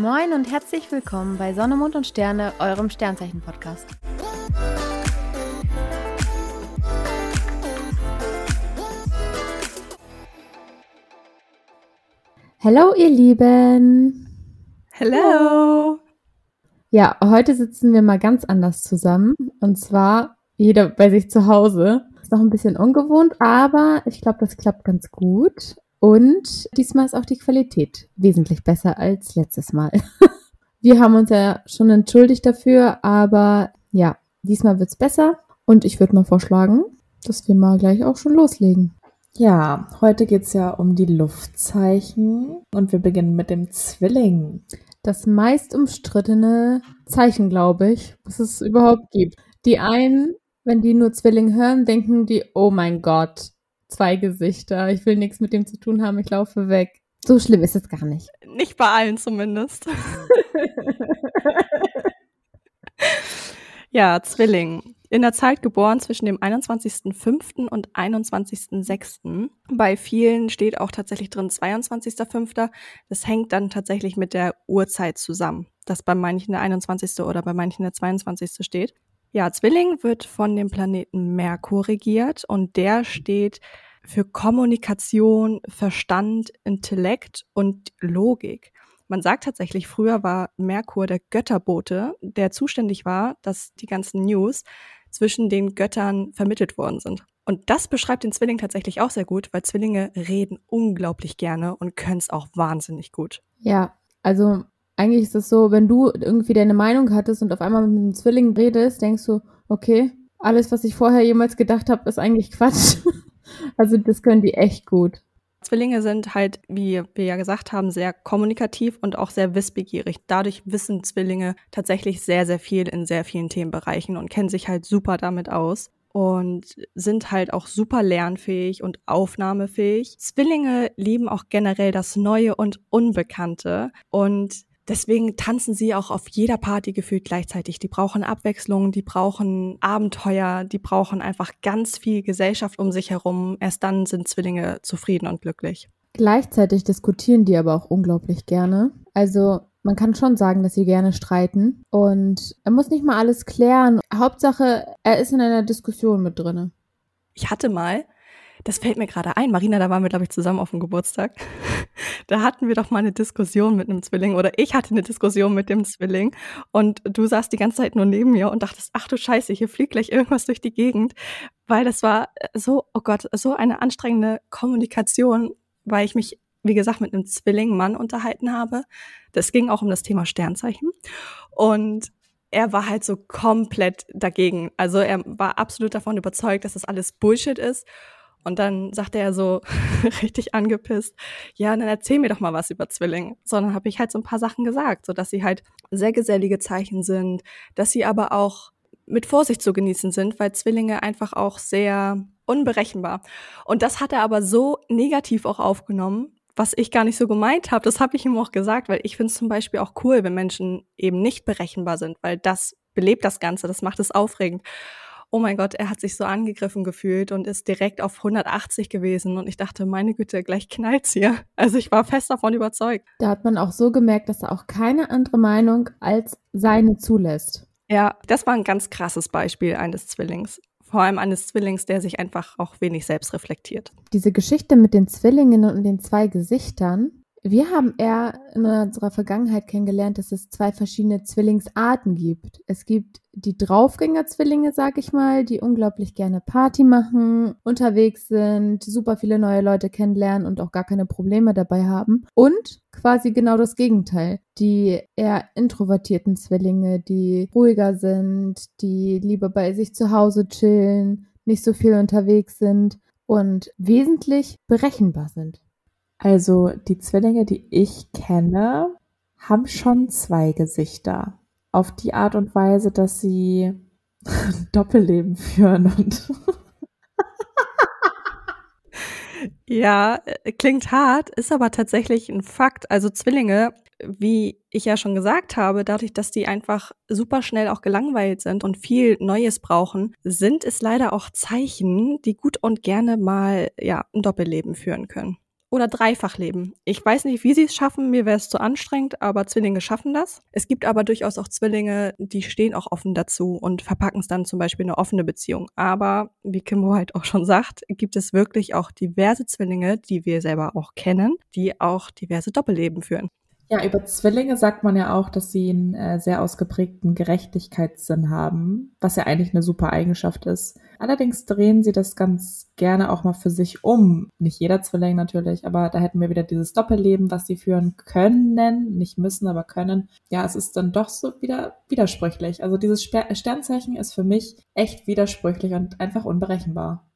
Moin und herzlich willkommen bei Sonne, Mond und Sterne, eurem Sternzeichen-Podcast. Hallo ihr Lieben! Hallo! Ja, heute sitzen wir mal ganz anders zusammen und zwar jeder bei sich zu Hause. Ist noch ein bisschen ungewohnt, aber ich glaube, das klappt ganz gut. Und diesmal ist auch die Qualität wesentlich besser als letztes Mal. Wir haben uns ja schon entschuldigt dafür, aber ja, diesmal wird's besser. Und ich würde mal vorschlagen, dass wir mal gleich auch schon loslegen. Ja, heute geht's ja um die Luftzeichen und wir beginnen mit dem Zwilling. Das meist umstrittene Zeichen, glaube ich, was es überhaupt gibt. Die einen, wenn die nur Zwilling hören, denken die, oh mein Gott, zwei Gesichter, ich will nichts mit dem zu tun haben, ich laufe weg. So schlimm ist es gar nicht. Nicht bei allen zumindest. Ja, Zwilling. In der Zeit geboren zwischen dem 21.05. und 21.06. Bei vielen steht auch tatsächlich drin 22.05. Das hängt dann tatsächlich mit der Uhrzeit zusammen, dass bei manchen der 21. oder bei manchen der 22. steht. Ja, Zwilling wird von dem Planeten Merkur regiert und der steht für Kommunikation, Verstand, Intellekt und Logik. Man sagt tatsächlich, früher war Merkur der Götterbote, der zuständig war, dass die ganzen News zwischen den Göttern vermittelt worden sind. Und das beschreibt den Zwilling tatsächlich auch sehr gut, weil Zwillinge reden unglaublich gerne und können es auch wahnsinnig gut. Ja, also eigentlich ist es so, wenn du irgendwie deine Meinung hattest und auf einmal mit einem Zwilling redest, denkst du, okay, alles, was ich vorher jemals gedacht habe, ist eigentlich Quatsch. Also das können die echt gut. Zwillinge sind halt, wie wir ja gesagt haben, sehr kommunikativ und auch sehr wissbegierig. Dadurch wissen Zwillinge tatsächlich sehr, sehr viel in sehr vielen Themenbereichen und kennen sich halt super damit aus. Und sind halt auch super lernfähig und aufnahmefähig. Zwillinge lieben auch generell das Neue und Unbekannte und deswegen tanzen sie auch auf jeder Party gefühlt gleichzeitig. Die brauchen Abwechslung, die brauchen Abenteuer, die brauchen einfach ganz viel Gesellschaft um sich herum. Erst dann sind Zwillinge zufrieden und glücklich. Gleichzeitig diskutieren die aber auch unglaublich gerne. Also man kann schon sagen, dass sie gerne streiten. Und er muss nicht mal alles klären. Hauptsache, er ist in einer Diskussion mit drin. Ich hatte mal, das fällt mir gerade ein, Marina, da waren wir, glaube ich, zusammen auf dem Geburtstag. Da hatten wir doch mal eine Diskussion mit einem Zwilling oder ich hatte eine Diskussion mit dem Zwilling und du saßt die ganze Zeit nur neben mir und dachtest, ach du Scheiße, hier fliegt gleich irgendwas durch die Gegend, weil das war so, oh Gott, so eine anstrengende Kommunikation, weil ich mich, wie gesagt, mit einem Zwillingmann unterhalten habe. Das ging auch um das Thema Sternzeichen und er war halt so komplett dagegen. Also er war absolut davon überzeugt, dass das alles Bullshit ist. Und dann sagte er so richtig angepisst, ja, dann erzähl mir doch mal was über Zwilling. Sondern habe ich halt so ein paar Sachen gesagt, so dass sie halt sehr gesellige Zeichen sind, dass sie aber auch mit Vorsicht zu genießen sind, weil Zwillinge einfach auch sehr unberechenbar. Und das hat er aber so negativ auch aufgenommen, was ich gar nicht so gemeint habe. Das habe ich ihm auch gesagt, weil ich finde es zum Beispiel auch cool, wenn Menschen eben nicht berechenbar sind, weil das belebt das Ganze, das macht es aufregend. Oh mein Gott, er hat sich so angegriffen gefühlt und ist direkt auf 180 gewesen. Und ich dachte, meine Güte, gleich knallt's hier. Also ich war fest davon überzeugt. Da hat man auch so gemerkt, dass er auch keine andere Meinung als seine zulässt. Ja, das war ein ganz krasses Beispiel eines Zwillings. Vor allem eines Zwillings, der sich einfach auch wenig selbst reflektiert. Diese Geschichte mit den Zwillingen und den zwei Gesichtern. Wir haben eher in unserer Vergangenheit kennengelernt, dass es zwei verschiedene Zwillingsarten gibt. Es gibt die Draufgänger-Zwillinge, sag ich mal, die unglaublich gerne Party machen, unterwegs sind, super viele neue Leute kennenlernen und auch gar keine Probleme dabei haben. Und quasi genau das Gegenteil. Die eher introvertierten Zwillinge, die ruhiger sind, die lieber bei sich zu Hause chillen, nicht so viel unterwegs sind und wesentlich berechenbar sind. Also die Zwillinge, die ich kenne, haben schon zwei Gesichter. Auf die Art und Weise, dass sie Doppelleben führen. Und ja, klingt hart, ist aber tatsächlich ein Fakt. Also Zwillinge, wie ich ja schon gesagt habe, dadurch, dass die einfach super schnell auch gelangweilt sind und viel Neues brauchen, sind es leider auch Zeichen, die gut und gerne mal ja ein Doppelleben führen können. oder dreifach leben. Ich weiß nicht, wie sie es schaffen, mir wäre es zu anstrengend, aber Zwillinge schaffen das. Es gibt aber durchaus auch Zwillinge, die stehen auch offen dazu und verpacken es dann zum Beispiel in eine offene Beziehung. Aber, wie Kimbo halt auch schon sagt, gibt es wirklich auch diverse Zwillinge, die wir selber auch kennen, die auch diverse Doppelleben führen. Ja, über Zwillinge sagt man ja auch, dass sie einen sehr ausgeprägten Gerechtigkeitssinn haben, was ja eigentlich eine super Eigenschaft ist. Allerdings drehen sie das ganz gerne auch mal für sich um. Nicht jeder Zwilling natürlich, aber da hätten wir wieder dieses Doppelleben, was sie führen können, nicht müssen, aber können. Ja, es ist dann doch so wieder widersprüchlich. Also dieses Sternzeichen ist für mich echt widersprüchlich und einfach unberechenbar.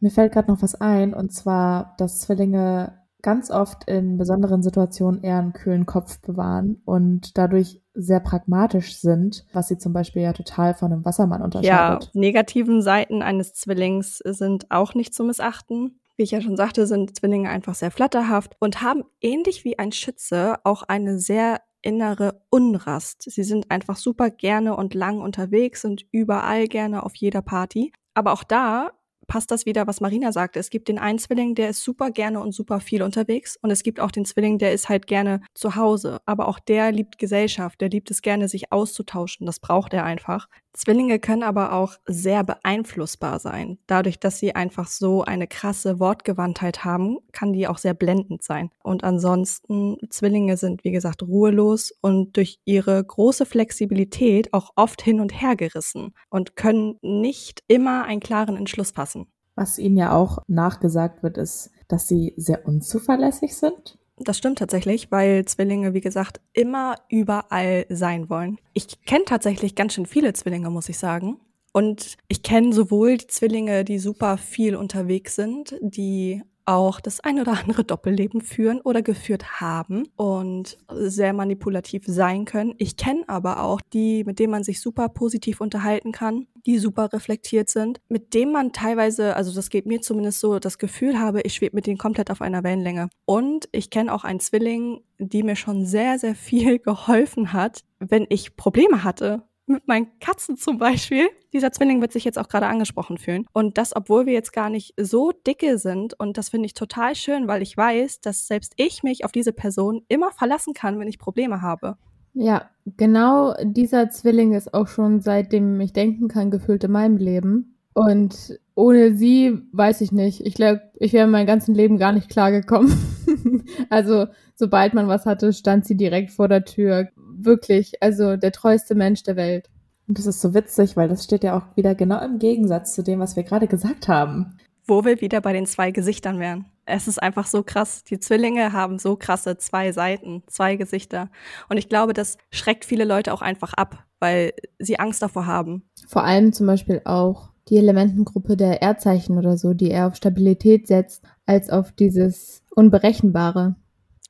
Mir fällt gerade noch was ein, und zwar, dass Zwillinge ganz oft in besonderen Situationen eher einen kühlen Kopf bewahren und dadurch sehr pragmatisch sind, was sie zum Beispiel ja total von einem Wassermann unterscheidet. Ja, negativen Seiten eines Zwillings sind auch nicht zu missachten. Wie ich ja schon sagte, sind Zwillinge einfach sehr flatterhaft und haben ähnlich wie ein Schütze auch eine sehr innere Unrast. Sie sind einfach super gerne und lang unterwegs, sind überall gerne auf jeder Party. Aber auch da passt das wieder, was Marina sagte. Es gibt den einen Zwilling, der ist super gerne und super viel unterwegs, und es gibt auch den Zwilling, der ist halt gerne zu Hause, aber auch der liebt Gesellschaft, der liebt es gerne, sich auszutauschen, das braucht er einfach. Zwillinge können aber auch sehr beeinflussbar sein. Dadurch, dass sie einfach so eine krasse Wortgewandtheit haben, kann die auch sehr blendend sein. Und ansonsten, Zwillinge sind, wie gesagt, ruhelos und durch ihre große Flexibilität auch oft hin und her gerissen und können nicht immer einen klaren Entschluss fassen. Was ihnen ja auch nachgesagt wird, ist, dass sie sehr unzuverlässig sind. Das stimmt tatsächlich, weil Zwillinge, wie gesagt, immer überall sein wollen. Ich kenne tatsächlich ganz schön viele Zwillinge, muss ich sagen. Und ich kenne sowohl die Zwillinge, die super viel unterwegs sind, die auch das ein oder andere Doppelleben führen oder geführt haben und sehr manipulativ sein können. Ich kenne aber auch die, mit denen man sich super positiv unterhalten kann, die super reflektiert sind, mit denen man teilweise, also das geht mir zumindest so, das Gefühl habe, ich schwebe mit denen komplett auf einer Wellenlänge. Und ich kenne auch einen Zwilling, die mir schon sehr, sehr viel geholfen hat, wenn ich Probleme hatte. Mit meinen Katzen zum Beispiel. Dieser Zwilling wird sich jetzt auch gerade angesprochen fühlen. Und das, obwohl wir jetzt gar nicht so dicke sind. Und das finde ich total schön, weil ich weiß, dass selbst ich mich auf diese Person immer verlassen kann, wenn ich Probleme habe. Ja, genau dieser Zwilling ist auch schon, seitdem ich denken kann, gefühlt in meinem Leben. Und ohne sie weiß ich nicht. Ich glaube, ich wäre mein ganzes Leben gar nicht klargekommen. Also, sobald man was hatte, stand sie direkt vor der Tür. Wirklich, also der treueste Mensch der Welt. Und das ist so witzig, weil das steht ja auch wieder genau im Gegensatz zu dem, was wir gerade gesagt haben. Wo wir wieder bei den zwei Gesichtern wären. Es ist einfach so krass. Die Zwillinge haben so krasse zwei Seiten, zwei Gesichter. Und ich glaube, das schreckt viele Leute auch einfach ab, weil sie Angst davor haben. Vor allem zum Beispiel auch die Elementengruppe der Erdzeichen oder so, die eher auf Stabilität setzt, als auf dieses Unberechenbare.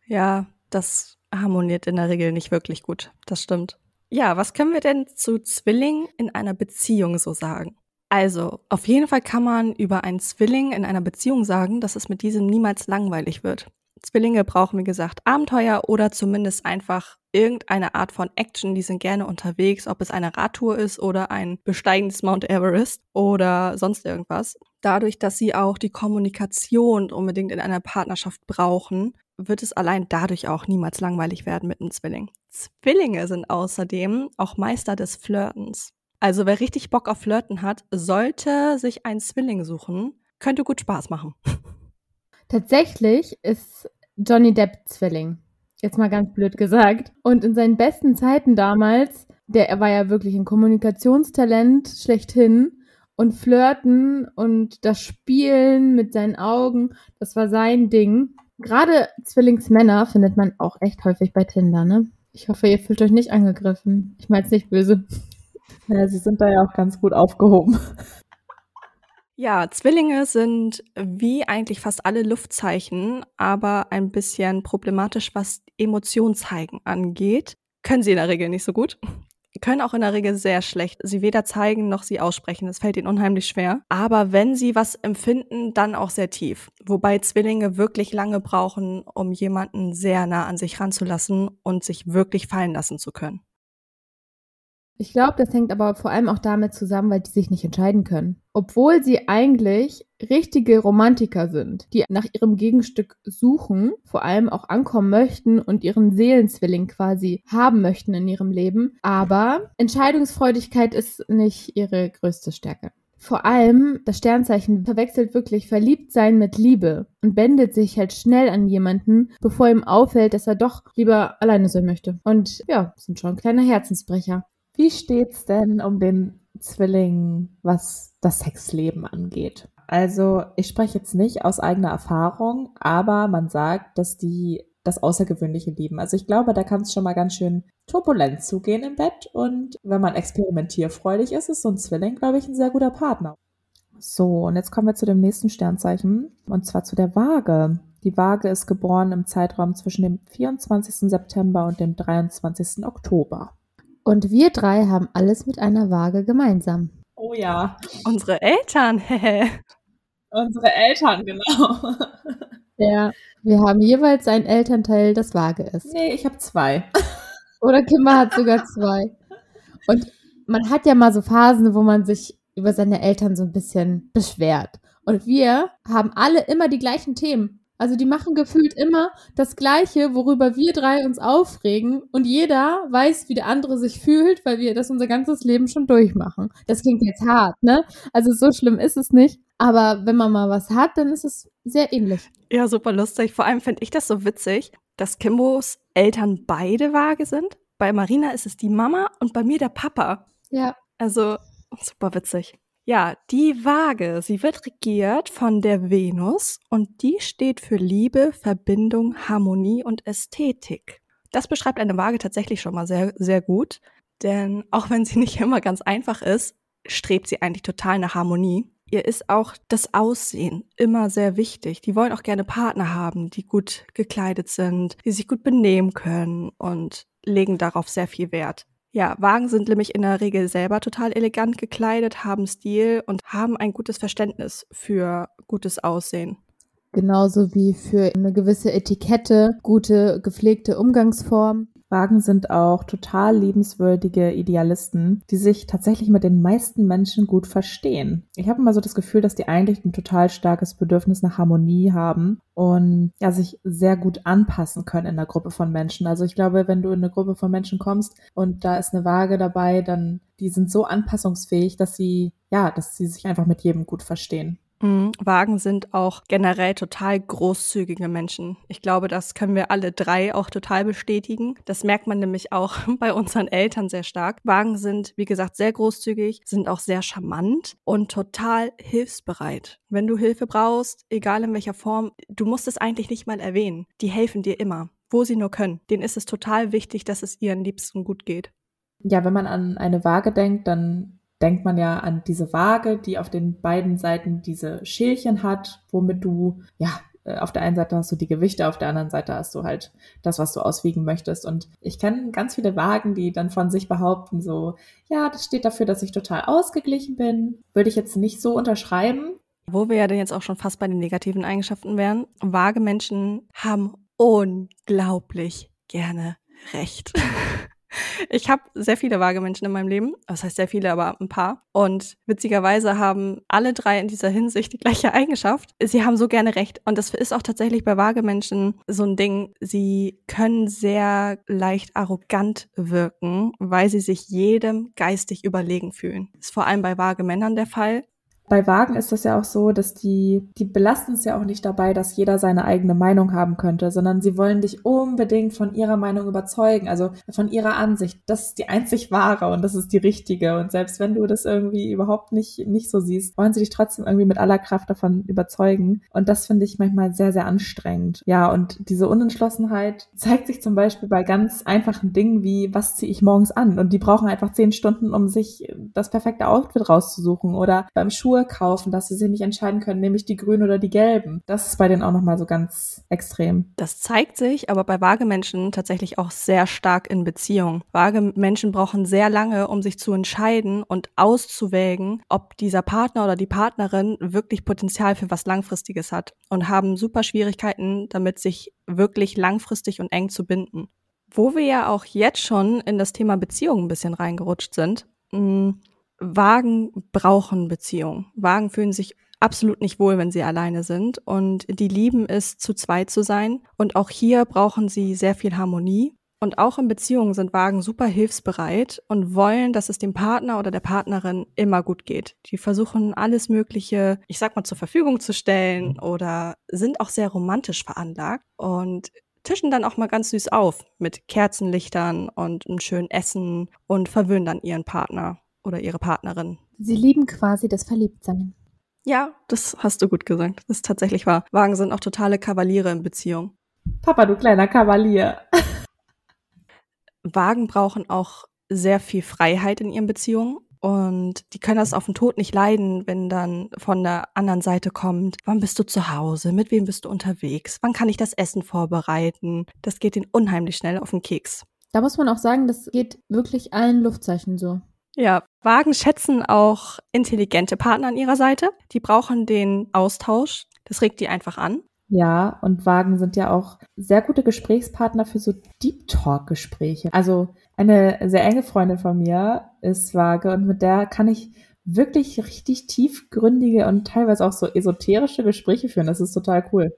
Ja, das harmoniert in der Regel nicht wirklich gut. Das stimmt. Ja, was können wir denn zu Zwillingen in einer Beziehung so sagen? Also, auf jeden Fall kann man über einen Zwilling in einer Beziehung sagen, dass es mit diesem niemals langweilig wird. Zwillinge brauchen, wie gesagt, Abenteuer oder zumindest einfach irgendeine Art von Action. Die sind gerne unterwegs, ob es eine Radtour ist oder ein Besteigen des Mount Everest oder sonst irgendwas. Dadurch, dass sie auch die Kommunikation unbedingt in einer Partnerschaft brauchen, wird es allein dadurch auch niemals langweilig werden mit einem Zwilling. Zwillinge sind außerdem auch Meister des Flirtens. Also wer richtig Bock auf Flirten hat, sollte sich einen Zwilling suchen. Könnte gut Spaß machen. Tatsächlich ist Johnny Depp Zwilling. Jetzt mal ganz blöd gesagt. Und in seinen besten Zeiten damals, er war ja wirklich ein Kommunikationstalent schlechthin. Und Flirten und das Spielen mit seinen Augen, das war sein Ding. Gerade Zwillingsmänner findet man auch echt häufig bei Tinder, ne? Ich hoffe, ihr fühlt euch nicht angegriffen. Ich mein's nicht böse. Ja, sie sind da ja auch ganz gut aufgehoben. Ja, Zwillinge sind wie eigentlich fast alle Luftzeichen, aber ein bisschen problematisch, was Emotionszeigen angeht. Können sie in der Regel nicht so gut. Können auch in der Regel sehr schlecht sie weder zeigen noch sie aussprechen. Das fällt ihnen unheimlich schwer. Aber wenn sie was empfinden, dann auch sehr tief. Wobei Zwillinge wirklich lange brauchen, um jemanden sehr nah an sich ranzulassen und sich wirklich fallen lassen zu können. Ich glaube, das hängt aber vor allem auch damit zusammen, weil die sich nicht entscheiden können. obwohl sie eigentlich richtige Romantiker sind, die nach ihrem Gegenstück suchen, vor allem auch ankommen möchten und ihren Seelenzwilling quasi haben möchten in ihrem Leben. Aber Entscheidungsfreudigkeit ist nicht ihre größte Stärke. Vor allem das Sternzeichen verwechselt wirklich Verliebtsein mit Liebe und bändet sich halt schnell an jemanden, bevor ihm auffällt, dass er doch lieber alleine sein möchte. Und ja, sind schon kleine Herzensbrecher. Wie steht's denn um den Zwilling, was das Sexleben angeht? Also ich spreche jetzt nicht aus eigener Erfahrung, aber man sagt, dass die das Außergewöhnliche lieben. Also ich glaube, da kann es schon mal ganz schön turbulent zugehen im Bett. Und wenn man experimentierfreudig ist, ist so ein Zwilling, glaube ich, ein sehr guter Partner. So, und jetzt kommen wir zu dem nächsten Sternzeichen, und zwar zu der Waage. Die Waage ist geboren im Zeitraum zwischen dem 24. September und dem 23. Oktober. Und wir drei haben alles mit einer Waage gemeinsam. Oh ja. Unsere Eltern. Unsere Eltern, genau. Ja, wir haben jeweils einen Elternteil, das Waage ist. Nee, ich habe zwei. Oder Kimmer hat sogar zwei. Und man hat ja mal so Phasen, wo man sich über seine Eltern so ein bisschen beschwert. Und wir haben alle immer die gleichen Themen. Also die machen gefühlt immer das Gleiche, worüber wir drei uns aufregen. Und jeder weiß, wie der andere sich fühlt, weil wir das unser ganzes Leben schon durchmachen. Das klingt jetzt hart, ne? Also so schlimm ist es nicht. Aber wenn man mal was hat, dann ist es sehr ähnlich. Ja, super lustig. Vor allem finde ich das so witzig, dass Kimbos Eltern beide Waage sind. Bei Marina ist es die Mama und bei mir der Papa. Ja. Also super witzig. Ja, die Waage, sie wird regiert von der Venus und die steht für Liebe, Verbindung, Harmonie und Ästhetik. Das beschreibt eine Waage tatsächlich schon mal sehr, sehr gut, denn auch wenn sie nicht immer ganz einfach ist, strebt sie eigentlich total nach Harmonie. Ihr ist auch das Aussehen immer sehr wichtig. Die wollen auch gerne Partner haben, die gut gekleidet sind, die sich gut benehmen können und legen darauf sehr viel Wert. Ja, Waagen sind nämlich in der Regel selber total elegant gekleidet, haben Stil und haben ein gutes Verständnis für gutes Aussehen. Genauso wie für eine gewisse Etikette, gute, gepflegte Umgangsform. Waagen sind auch total liebenswürdige Idealisten, die sich tatsächlich mit den meisten Menschen gut verstehen. Ich habe immer so das Gefühl, dass die eigentlich ein total starkes Bedürfnis nach Harmonie haben und ja, sich sehr gut anpassen können in einer Gruppe von Menschen. Also ich glaube, wenn du in eine Gruppe von Menschen kommst und da ist eine Waage dabei, dann die sind so anpassungsfähig, dass sie sich einfach mit jedem gut verstehen. Waagen sind auch generell total großzügige Menschen. Ich glaube, das können wir alle drei auch total bestätigen. Das merkt man nämlich auch bei unseren Eltern sehr stark. Waagen sind, wie gesagt, sehr großzügig, sind auch sehr charmant und total hilfsbereit. Wenn du Hilfe brauchst, egal in welcher Form, du musst es eigentlich nicht mal erwähnen. Die helfen dir immer, wo sie nur können. Denen ist es total wichtig, dass es ihren Liebsten gut geht. Ja, wenn man an eine Waage denkt, dann denkt man ja an diese Waage, die auf den beiden Seiten diese Schälchen hat, womit du, ja, auf der einen Seite hast du die Gewichte, auf der anderen Seite hast du halt das, was du auswiegen möchtest. Und ich kenne ganz viele Waagen, die dann von sich behaupten, so, ja, das steht dafür, dass ich total ausgeglichen bin. Würde ich jetzt nicht so unterschreiben. Wo wir ja dann jetzt auch schon fast bei den negativen Eigenschaften wären. Waage Menschen haben unglaublich gerne Recht. Ich habe sehr viele vage Menschen in meinem Leben, das heißt sehr viele, aber ein paar. Und witzigerweise haben alle drei in dieser Hinsicht die gleiche Eigenschaft. Sie haben so gerne Recht. Und das ist auch tatsächlich bei vage Menschen so ein Ding. Sie können sehr leicht arrogant wirken, weil sie sich jedem geistig überlegen fühlen. Das ist vor allem bei vage Männern der Fall. Bei Waagen ist das ja auch so, dass die belasten es ja auch nicht dabei, dass jeder seine eigene Meinung haben könnte, sondern sie wollen dich unbedingt von ihrer Meinung überzeugen, also von ihrer Ansicht. Das ist die einzig wahre und das ist die richtige. Und selbst wenn du das irgendwie überhaupt nicht so siehst, wollen sie dich trotzdem irgendwie mit aller Kraft davon überzeugen. Und das finde ich manchmal sehr, sehr anstrengend. Ja, und diese Unentschlossenheit zeigt sich zum Beispiel bei ganz einfachen Dingen wie, was ziehe ich morgens an? Und die brauchen einfach 10 Stunden, um sich das perfekte Outfit rauszusuchen oder beim Schuh kaufen, dass sie sich nicht entscheiden können, nämlich die grünen oder die gelben. Das ist bei denen auch nochmal so ganz extrem. Das zeigt sich aber bei vage Menschen tatsächlich auch sehr stark in Beziehungen. Vage Menschen brauchen sehr lange, um sich zu entscheiden und auszuwägen, ob dieser Partner oder die Partnerin wirklich Potenzial für was Langfristiges hat und haben super Schwierigkeiten damit, sich wirklich langfristig und eng zu binden. Wo wir ja auch jetzt schon in das Thema Beziehungen ein bisschen reingerutscht sind, Waagen brauchen Beziehung. Waagen fühlen sich absolut nicht wohl, wenn sie alleine sind. Und die lieben es, zu zweit zu sein. Und auch hier brauchen sie sehr viel Harmonie. Und auch in Beziehungen sind Waagen super hilfsbereit und wollen, dass es dem Partner oder der Partnerin immer gut geht. Die versuchen alles Mögliche, ich sag mal, zur Verfügung zu stellen oder sind auch sehr romantisch veranlagt und tischen dann auch mal ganz süß auf mit Kerzenlichtern und einem schönen Essen und verwöhnen dann ihren Partner oder ihre Partnerin. Sie lieben quasi das Verliebtsein. Ja, das hast du gut gesagt. Das ist tatsächlich wahr. Waagen sind auch totale Kavaliere in Beziehung. Papa, du kleiner Kavalier. Waagen brauchen auch sehr viel Freiheit in ihren Beziehungen und die können das auf den Tod nicht leiden, wenn dann von der anderen Seite kommt, wann bist du zu Hause, mit wem bist du unterwegs, wann kann ich das Essen vorbereiten. Das geht ihnen unheimlich schnell auf den Keks. Da muss man auch sagen, das geht wirklich allen Luftzeichen so. Ja, Waagen schätzen auch intelligente Partner an ihrer Seite. Die brauchen den Austausch, das regt die einfach an. Ja, und Waagen sind ja auch sehr gute Gesprächspartner für so Deep-Talk-Gespräche. Also eine sehr enge Freundin von mir ist Waage und mit der kann ich wirklich richtig tiefgründige und teilweise auch so esoterische Gespräche führen. Das ist total cool.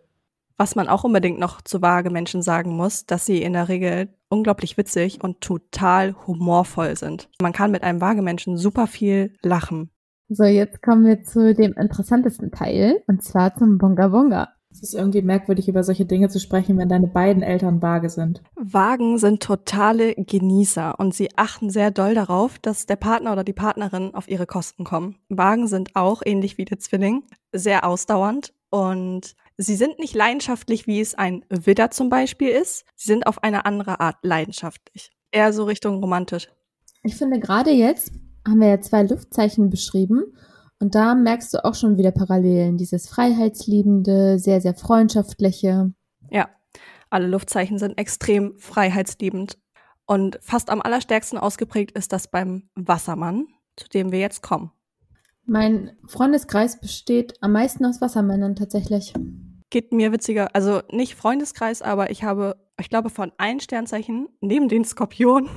Was man auch unbedingt noch zu Waage-Menschen sagen muss, dass sie in der Regel unglaublich witzig und total humorvoll sind. Man kann mit einem Waage-Menschen super viel lachen. So, jetzt kommen wir zu dem interessantesten Teil und zwar zum Bunga Bunga. Es ist irgendwie merkwürdig, über solche Dinge zu sprechen, wenn deine beiden Eltern Waage sind. Waagen sind totale Genießer und sie achten sehr doll darauf, dass der Partner oder die Partnerin auf ihre Kosten kommen. Waagen sind auch, ähnlich wie der Zwilling, sehr ausdauernd und sie sind nicht leidenschaftlich, wie es ein Widder zum Beispiel ist. Sie sind auf eine andere Art leidenschaftlich. Eher so Richtung romantisch. Ich finde, gerade jetzt haben wir ja zwei Luftzeichen beschrieben. Und da merkst du auch schon wieder Parallelen, dieses Freiheitsliebende, sehr, sehr Freundschaftliche. Ja, alle Luftzeichen sind extrem freiheitsliebend. Und fast am allerstärksten ausgeprägt ist das beim Wassermann, zu dem wir jetzt kommen. Mein Freundeskreis besteht am meisten aus Wassermännern tatsächlich. Geht mir witziger, also nicht Freundeskreis, aber ich glaube von allen Sternzeichen, neben den Skorpionen,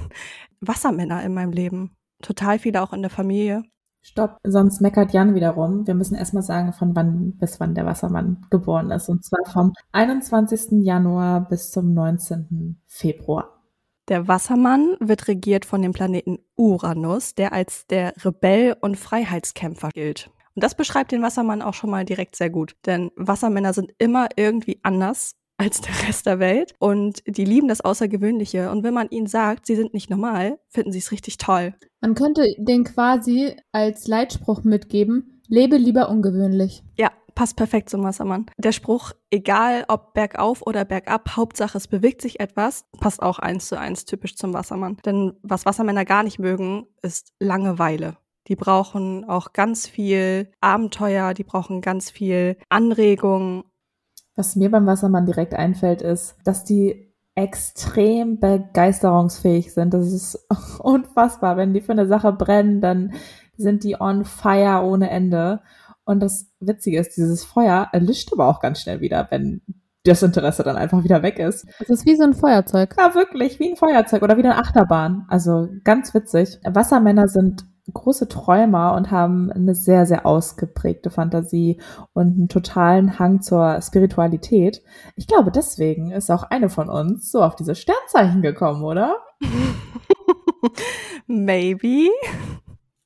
Wassermänner in meinem Leben. Total viele auch in der Familie. Stopp, sonst meckert Jan wieder rum. Wir müssen erstmal sagen, von wann bis wann der Wassermann geboren ist. Und zwar vom 21. Januar bis zum 19. Februar. Der Wassermann wird regiert von dem Planeten Uranus, der als der Rebell und Freiheitskämpfer gilt. Und das beschreibt den Wassermann auch schon mal direkt sehr gut. Denn Wassermänner sind immer irgendwie anders als der Rest der Welt. Und die lieben das Außergewöhnliche. Und wenn man ihnen sagt, sie sind nicht normal, finden sie es richtig toll. Man könnte den quasi als Leitspruch mitgeben, lebe lieber ungewöhnlich. Ja, passt perfekt zum Wassermann. Der Spruch, egal ob bergauf oder bergab, Hauptsache es bewegt sich etwas, passt auch 1:1 typisch zum Wassermann. Denn was Wassermänner gar nicht mögen, ist Langeweile. Die brauchen auch ganz viel Abenteuer, die brauchen ganz viel Anregung. Was mir beim Wassermann direkt einfällt, ist, dass die extrem begeisterungsfähig sind. Das ist unfassbar. Wenn die für eine Sache brennen, dann sind die on fire ohne Ende. Und das Witzige ist, dieses Feuer erlischt aber auch ganz schnell wieder, wenn das Interesse dann einfach wieder weg ist. Es ist wie so ein Feuerzeug. Ja, wirklich, wie ein Feuerzeug oder wie eine Achterbahn. Also ganz witzig. Wassermänner sind große Träumer und haben eine sehr, sehr ausgeprägte Fantasie und einen totalen Hang zur Spiritualität. Ich glaube, deswegen ist auch eine von uns so auf diese Sternzeichen gekommen, oder? Maybe.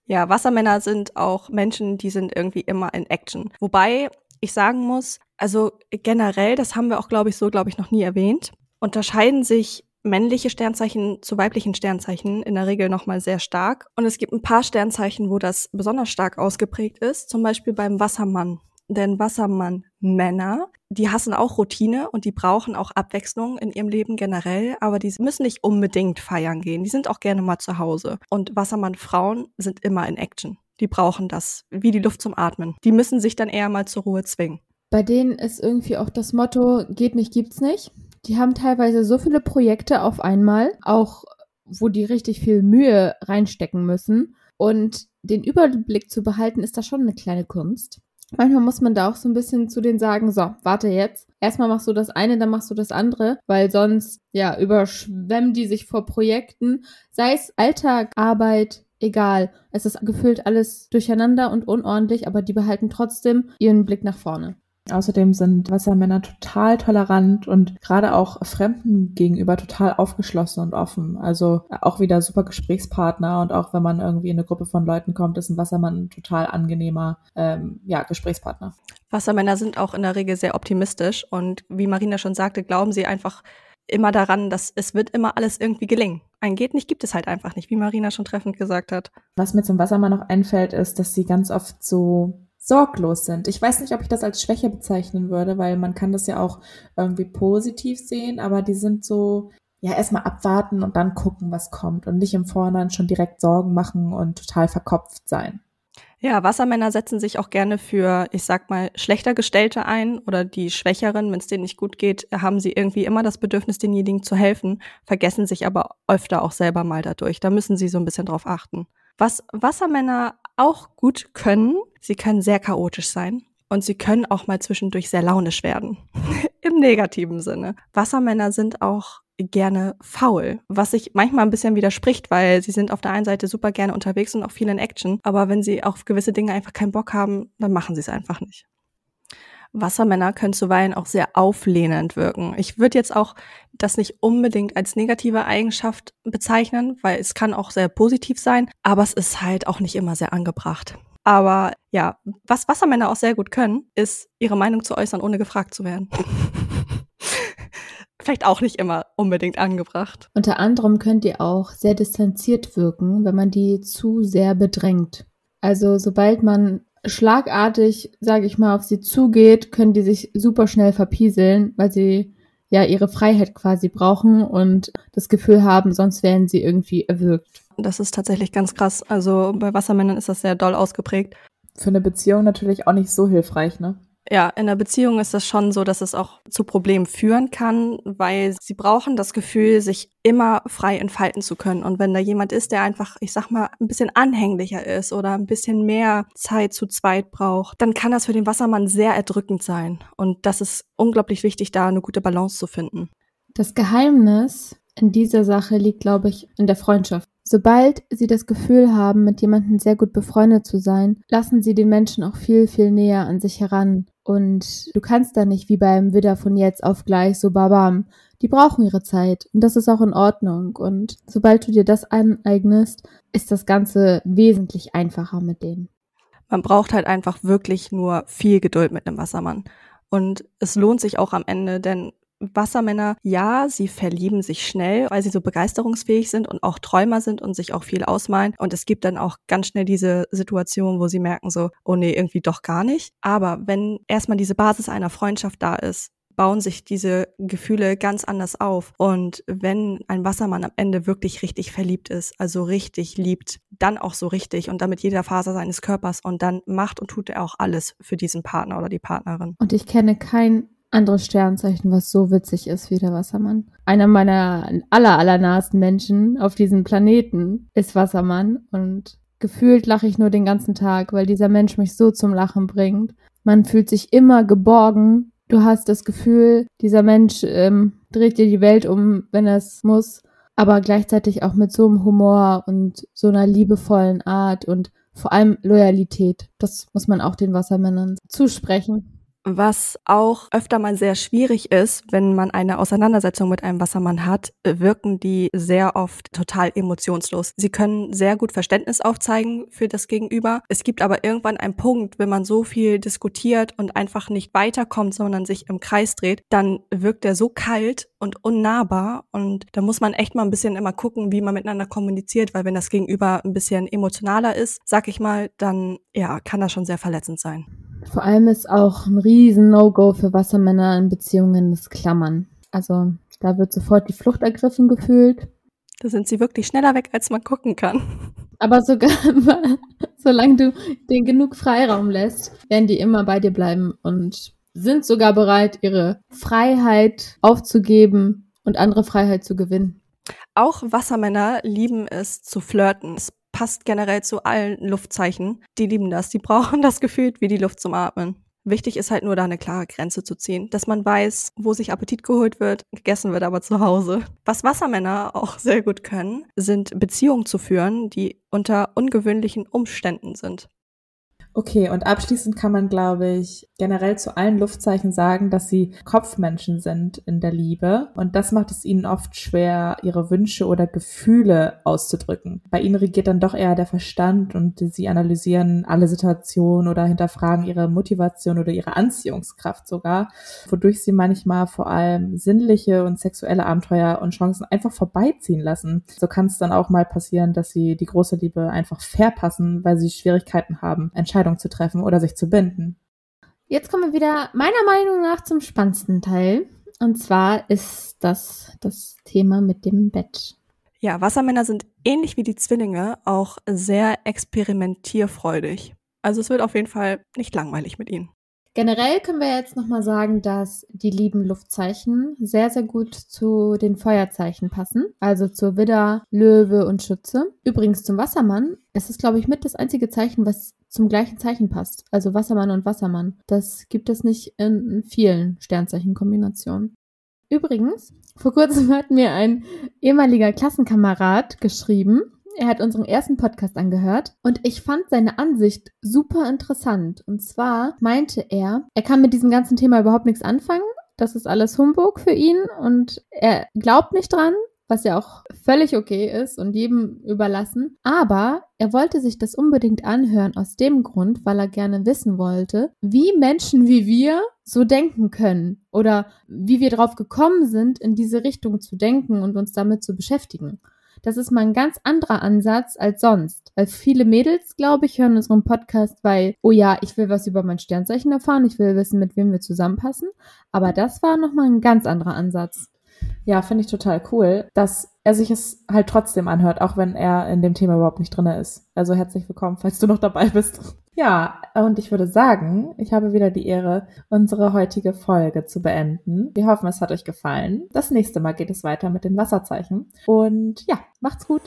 Ja, Wassermänner sind auch Menschen, die sind irgendwie immer in Action. Wobei ich sagen muss, also generell, das haben wir auch, glaube ich, noch nie erwähnt, unterscheiden sich männliche Sternzeichen zu weiblichen Sternzeichen in der Regel nochmal sehr stark. Und es gibt ein paar Sternzeichen, wo das besonders stark ausgeprägt ist, zum Beispiel beim Wassermann. Denn Wassermann-Männer, die hassen auch Routine und die brauchen auch Abwechslung in ihrem Leben generell, aber die müssen nicht unbedingt feiern gehen. Die sind auch gerne mal zu Hause. Und Wassermann-Frauen sind immer in Action. Die brauchen das, wie die Luft zum Atmen. Die müssen sich dann eher mal zur Ruhe zwingen. Bei denen ist irgendwie auch das Motto, geht nicht, gibt's nicht. Die haben teilweise so viele Projekte auf einmal, auch wo die richtig viel Mühe reinstecken müssen. Und den Überblick zu behalten, ist da schon eine kleine Kunst. Manchmal muss man da auch so ein bisschen zu denen sagen, so, warte jetzt. Erstmal machst du das eine, dann machst du das andere, weil sonst, ja, überschwemmen die sich vor Projekten, sei es Alltag, Arbeit, egal. Es ist gefühlt alles durcheinander und unordentlich, aber die behalten trotzdem ihren Blick nach vorne. Außerdem sind Wassermänner total tolerant und gerade auch Fremden gegenüber total aufgeschlossen und offen. Also auch wieder super Gesprächspartner und auch wenn man irgendwie in eine Gruppe von Leuten kommt, ist ein Wassermann ein total angenehmer Gesprächspartner. Wassermänner sind auch in der Regel sehr optimistisch und wie Marina schon sagte, glauben sie einfach immer daran, dass es wird immer alles irgendwie gelingen. Ein geht nicht, gibt es halt einfach nicht, wie Marina schon treffend gesagt hat. Was mir zum Wassermann noch einfällt, ist, dass sie ganz oft so sorglos sind. Ich weiß nicht, ob ich das als Schwäche bezeichnen würde, weil man kann das ja auch irgendwie positiv sehen, aber die sind so, ja, erstmal abwarten und dann gucken, was kommt und nicht im Vorhinein schon direkt Sorgen machen und total verkopft sein. Ja, Wassermänner setzen sich auch gerne für, ich sag mal, schlechter Gestellte ein oder die Schwächeren, wenn es denen nicht gut geht, haben sie irgendwie immer das Bedürfnis, denjenigen zu helfen, vergessen sich aber öfter auch selber mal dadurch. Da müssen sie so ein bisschen drauf achten. Was Wassermänner auch gut können, sie können sehr chaotisch sein und sie können auch mal zwischendurch sehr launisch werden, im negativen Sinne. Wassermänner sind auch gerne faul, was sich manchmal ein bisschen widerspricht, weil sie sind auf der einen Seite super gerne unterwegs und auch viel in Action, aber wenn sie auf gewisse Dinge einfach keinen Bock haben, dann machen sie es einfach nicht. Wassermänner können zuweilen auch sehr auflehnend wirken. Ich würde jetzt auch das nicht unbedingt als negative Eigenschaft bezeichnen, weil es kann auch sehr positiv sein, aber es ist halt auch nicht immer sehr angebracht. Aber ja, was Wassermänner auch sehr gut können, ist ihre Meinung zu äußern, ohne gefragt zu werden. Vielleicht auch nicht immer unbedingt angebracht. Unter anderem können die auch sehr distanziert wirken, wenn man die zu sehr bedrängt. Also sobald man schlagartig, sage ich mal, auf sie zugeht, können die sich super schnell verpieseln, weil sie ja ihre Freiheit quasi brauchen und das Gefühl haben, sonst wären sie irgendwie erwürgt. Das ist tatsächlich ganz krass. Also bei Wassermännern ist das sehr doll ausgeprägt. Für eine Beziehung natürlich auch nicht so hilfreich, ne? Ja, in der Beziehung ist das schon so, dass es auch zu Problemen führen kann, weil sie brauchen das Gefühl, sich immer frei entfalten zu können. Und wenn da jemand ist, der einfach, ich sag mal, ein bisschen anhänglicher ist oder ein bisschen mehr Zeit zu zweit braucht, dann kann das für den Wassermann sehr erdrückend sein. Und das ist unglaublich wichtig, da eine gute Balance zu finden. Das Geheimnis in dieser Sache liegt, glaube ich, in der Freundschaft. Sobald sie das Gefühl haben, mit jemandem sehr gut befreundet zu sein, lassen sie den Menschen auch viel, viel näher an sich heran. Und du kannst da nicht wie beim Widder von jetzt auf gleich so babam. Die brauchen ihre Zeit und das ist auch in Ordnung. Und sobald du dir das aneignest, ist das Ganze wesentlich einfacher mit denen. Man braucht halt einfach wirklich nur viel Geduld mit einem Wassermann. Und es lohnt sich auch am Ende, denn Wassermänner, ja, sie verlieben sich schnell, weil sie so begeisterungsfähig sind und auch Träumer sind und sich auch viel ausmalen. Und es gibt dann auch ganz schnell diese Situation, wo sie merken so, oh nee, irgendwie doch gar nicht. Aber wenn erstmal diese Basis einer Freundschaft da ist, bauen sich diese Gefühle ganz anders auf. Und wenn ein Wassermann am Ende wirklich richtig verliebt ist, also richtig liebt, dann auch so richtig und damit jeder Faser seines Körpers und dann macht und tut er auch alles für diesen Partner oder die Partnerin. Und ich kenne kein anderes Sternzeichen, was so witzig ist wie der Wassermann. Einer meiner allernahesten Menschen auf diesem Planeten ist Wassermann und gefühlt lache ich nur den ganzen Tag, weil dieser Mensch mich so zum Lachen bringt. Man fühlt sich immer geborgen. Du hast das Gefühl, dieser Mensch dreht dir die Welt um, wenn er es muss, aber gleichzeitig auch mit so einem Humor und so einer liebevollen Art und vor allem Loyalität. Das muss man auch den Wassermännern zusprechen. Was auch öfter mal sehr schwierig ist, wenn man eine Auseinandersetzung mit einem Wassermann hat, wirken die sehr oft total emotionslos. Sie können sehr gut Verständnis aufzeigen für das Gegenüber. Es gibt aber irgendwann einen Punkt, wenn man so viel diskutiert und einfach nicht weiterkommt, sondern sich im Kreis dreht, dann wirkt er so kalt und unnahbar. Und da muss man echt mal ein bisschen immer gucken, wie man miteinander kommuniziert, weil wenn das Gegenüber ein bisschen emotionaler ist, sag ich mal, dann ja, kann das schon sehr verletzend sein. Vor allem ist auch ein riesen No-Go für Wassermänner in Beziehungen das Klammern. Also da wird sofort die Flucht ergriffen gefühlt. Da sind sie wirklich schneller weg, als man gucken kann. Aber sogar, solange du denen genug Freiraum lässt, werden die immer bei dir bleiben und sind sogar bereit, ihre Freiheit aufzugeben und andere Freiheit zu gewinnen. Auch Wassermänner lieben es zu flirten. Es passt generell zu allen Luftzeichen. Die lieben das. Die brauchen das Gefühl wie die Luft zum Atmen. Wichtig ist halt nur, da eine klare Grenze zu ziehen, dass man weiß, wo sich Appetit geholt wird, gegessen wird aber zu Hause. Was Wassermänner auch sehr gut können, sind Beziehungen zu führen, die unter ungewöhnlichen Umständen sind. Okay, und abschließend kann man, glaube ich, generell zu allen Luftzeichen sagen, dass sie Kopfmenschen sind in der Liebe. Und das macht es ihnen oft schwer, ihre Wünsche oder Gefühle auszudrücken. Bei ihnen regiert dann doch eher der Verstand und sie analysieren alle Situationen oder hinterfragen ihre Motivation oder ihre Anziehungskraft sogar, wodurch sie manchmal vor allem sinnliche und sexuelle Abenteuer und Chancen einfach vorbeiziehen lassen. So kann es dann auch mal passieren, dass sie die große Liebe einfach verpassen, weil sie Schwierigkeiten haben, zu treffen oder sich zu binden. Jetzt kommen wir wieder meiner Meinung nach zum spannendsten Teil. Und zwar ist das Thema mit dem Bett. Ja, Wassermänner sind ähnlich wie die Zwillinge auch sehr experimentierfreudig. Also es wird auf jeden Fall nicht langweilig mit ihnen. Generell können wir jetzt nochmal sagen, dass die lieben Luftzeichen sehr, sehr gut zu den Feuerzeichen passen. Also zur Widder, Löwe und Schütze. Übrigens zum Wassermann. Es ist, glaube ich, mit das einzige Zeichen, was zum gleichen Zeichen passt. Also Wassermann und Wassermann. Das gibt es nicht in vielen Sternzeichenkombinationen. Übrigens, vor kurzem hat mir ein ehemaliger Klassenkamerad geschrieben, er hat unseren ersten Podcast angehört und ich fand seine Ansicht super interessant. Und zwar meinte er kann mit diesem ganzen Thema überhaupt nichts anfangen. Das ist alles Humbug für ihn und er glaubt nicht dran, was ja auch völlig okay ist und jedem überlassen. Aber er wollte sich das unbedingt anhören aus dem Grund, weil er gerne wissen wollte, wie Menschen wie wir so denken können oder wie wir drauf gekommen sind, in diese Richtung zu denken und uns damit zu beschäftigen. Das ist mal ein ganz anderer Ansatz als sonst. Weil viele Mädels, glaube ich, hören unseren Podcast, weil, oh ja, ich will was über mein Sternzeichen erfahren, ich will wissen, mit wem wir zusammenpassen. Aber das war nochmal ein ganz anderer Ansatz. Ja, finde ich total cool, dass er sich es halt trotzdem anhört, auch wenn er in dem Thema überhaupt nicht drin ist. Also herzlich willkommen, falls du noch dabei bist. Ja, und ich würde sagen, ich habe wieder die Ehre, unsere heutige Folge zu beenden. Wir hoffen, es hat euch gefallen. Das nächste Mal geht es weiter mit den Wasserzeichen. Und ja, macht's gut!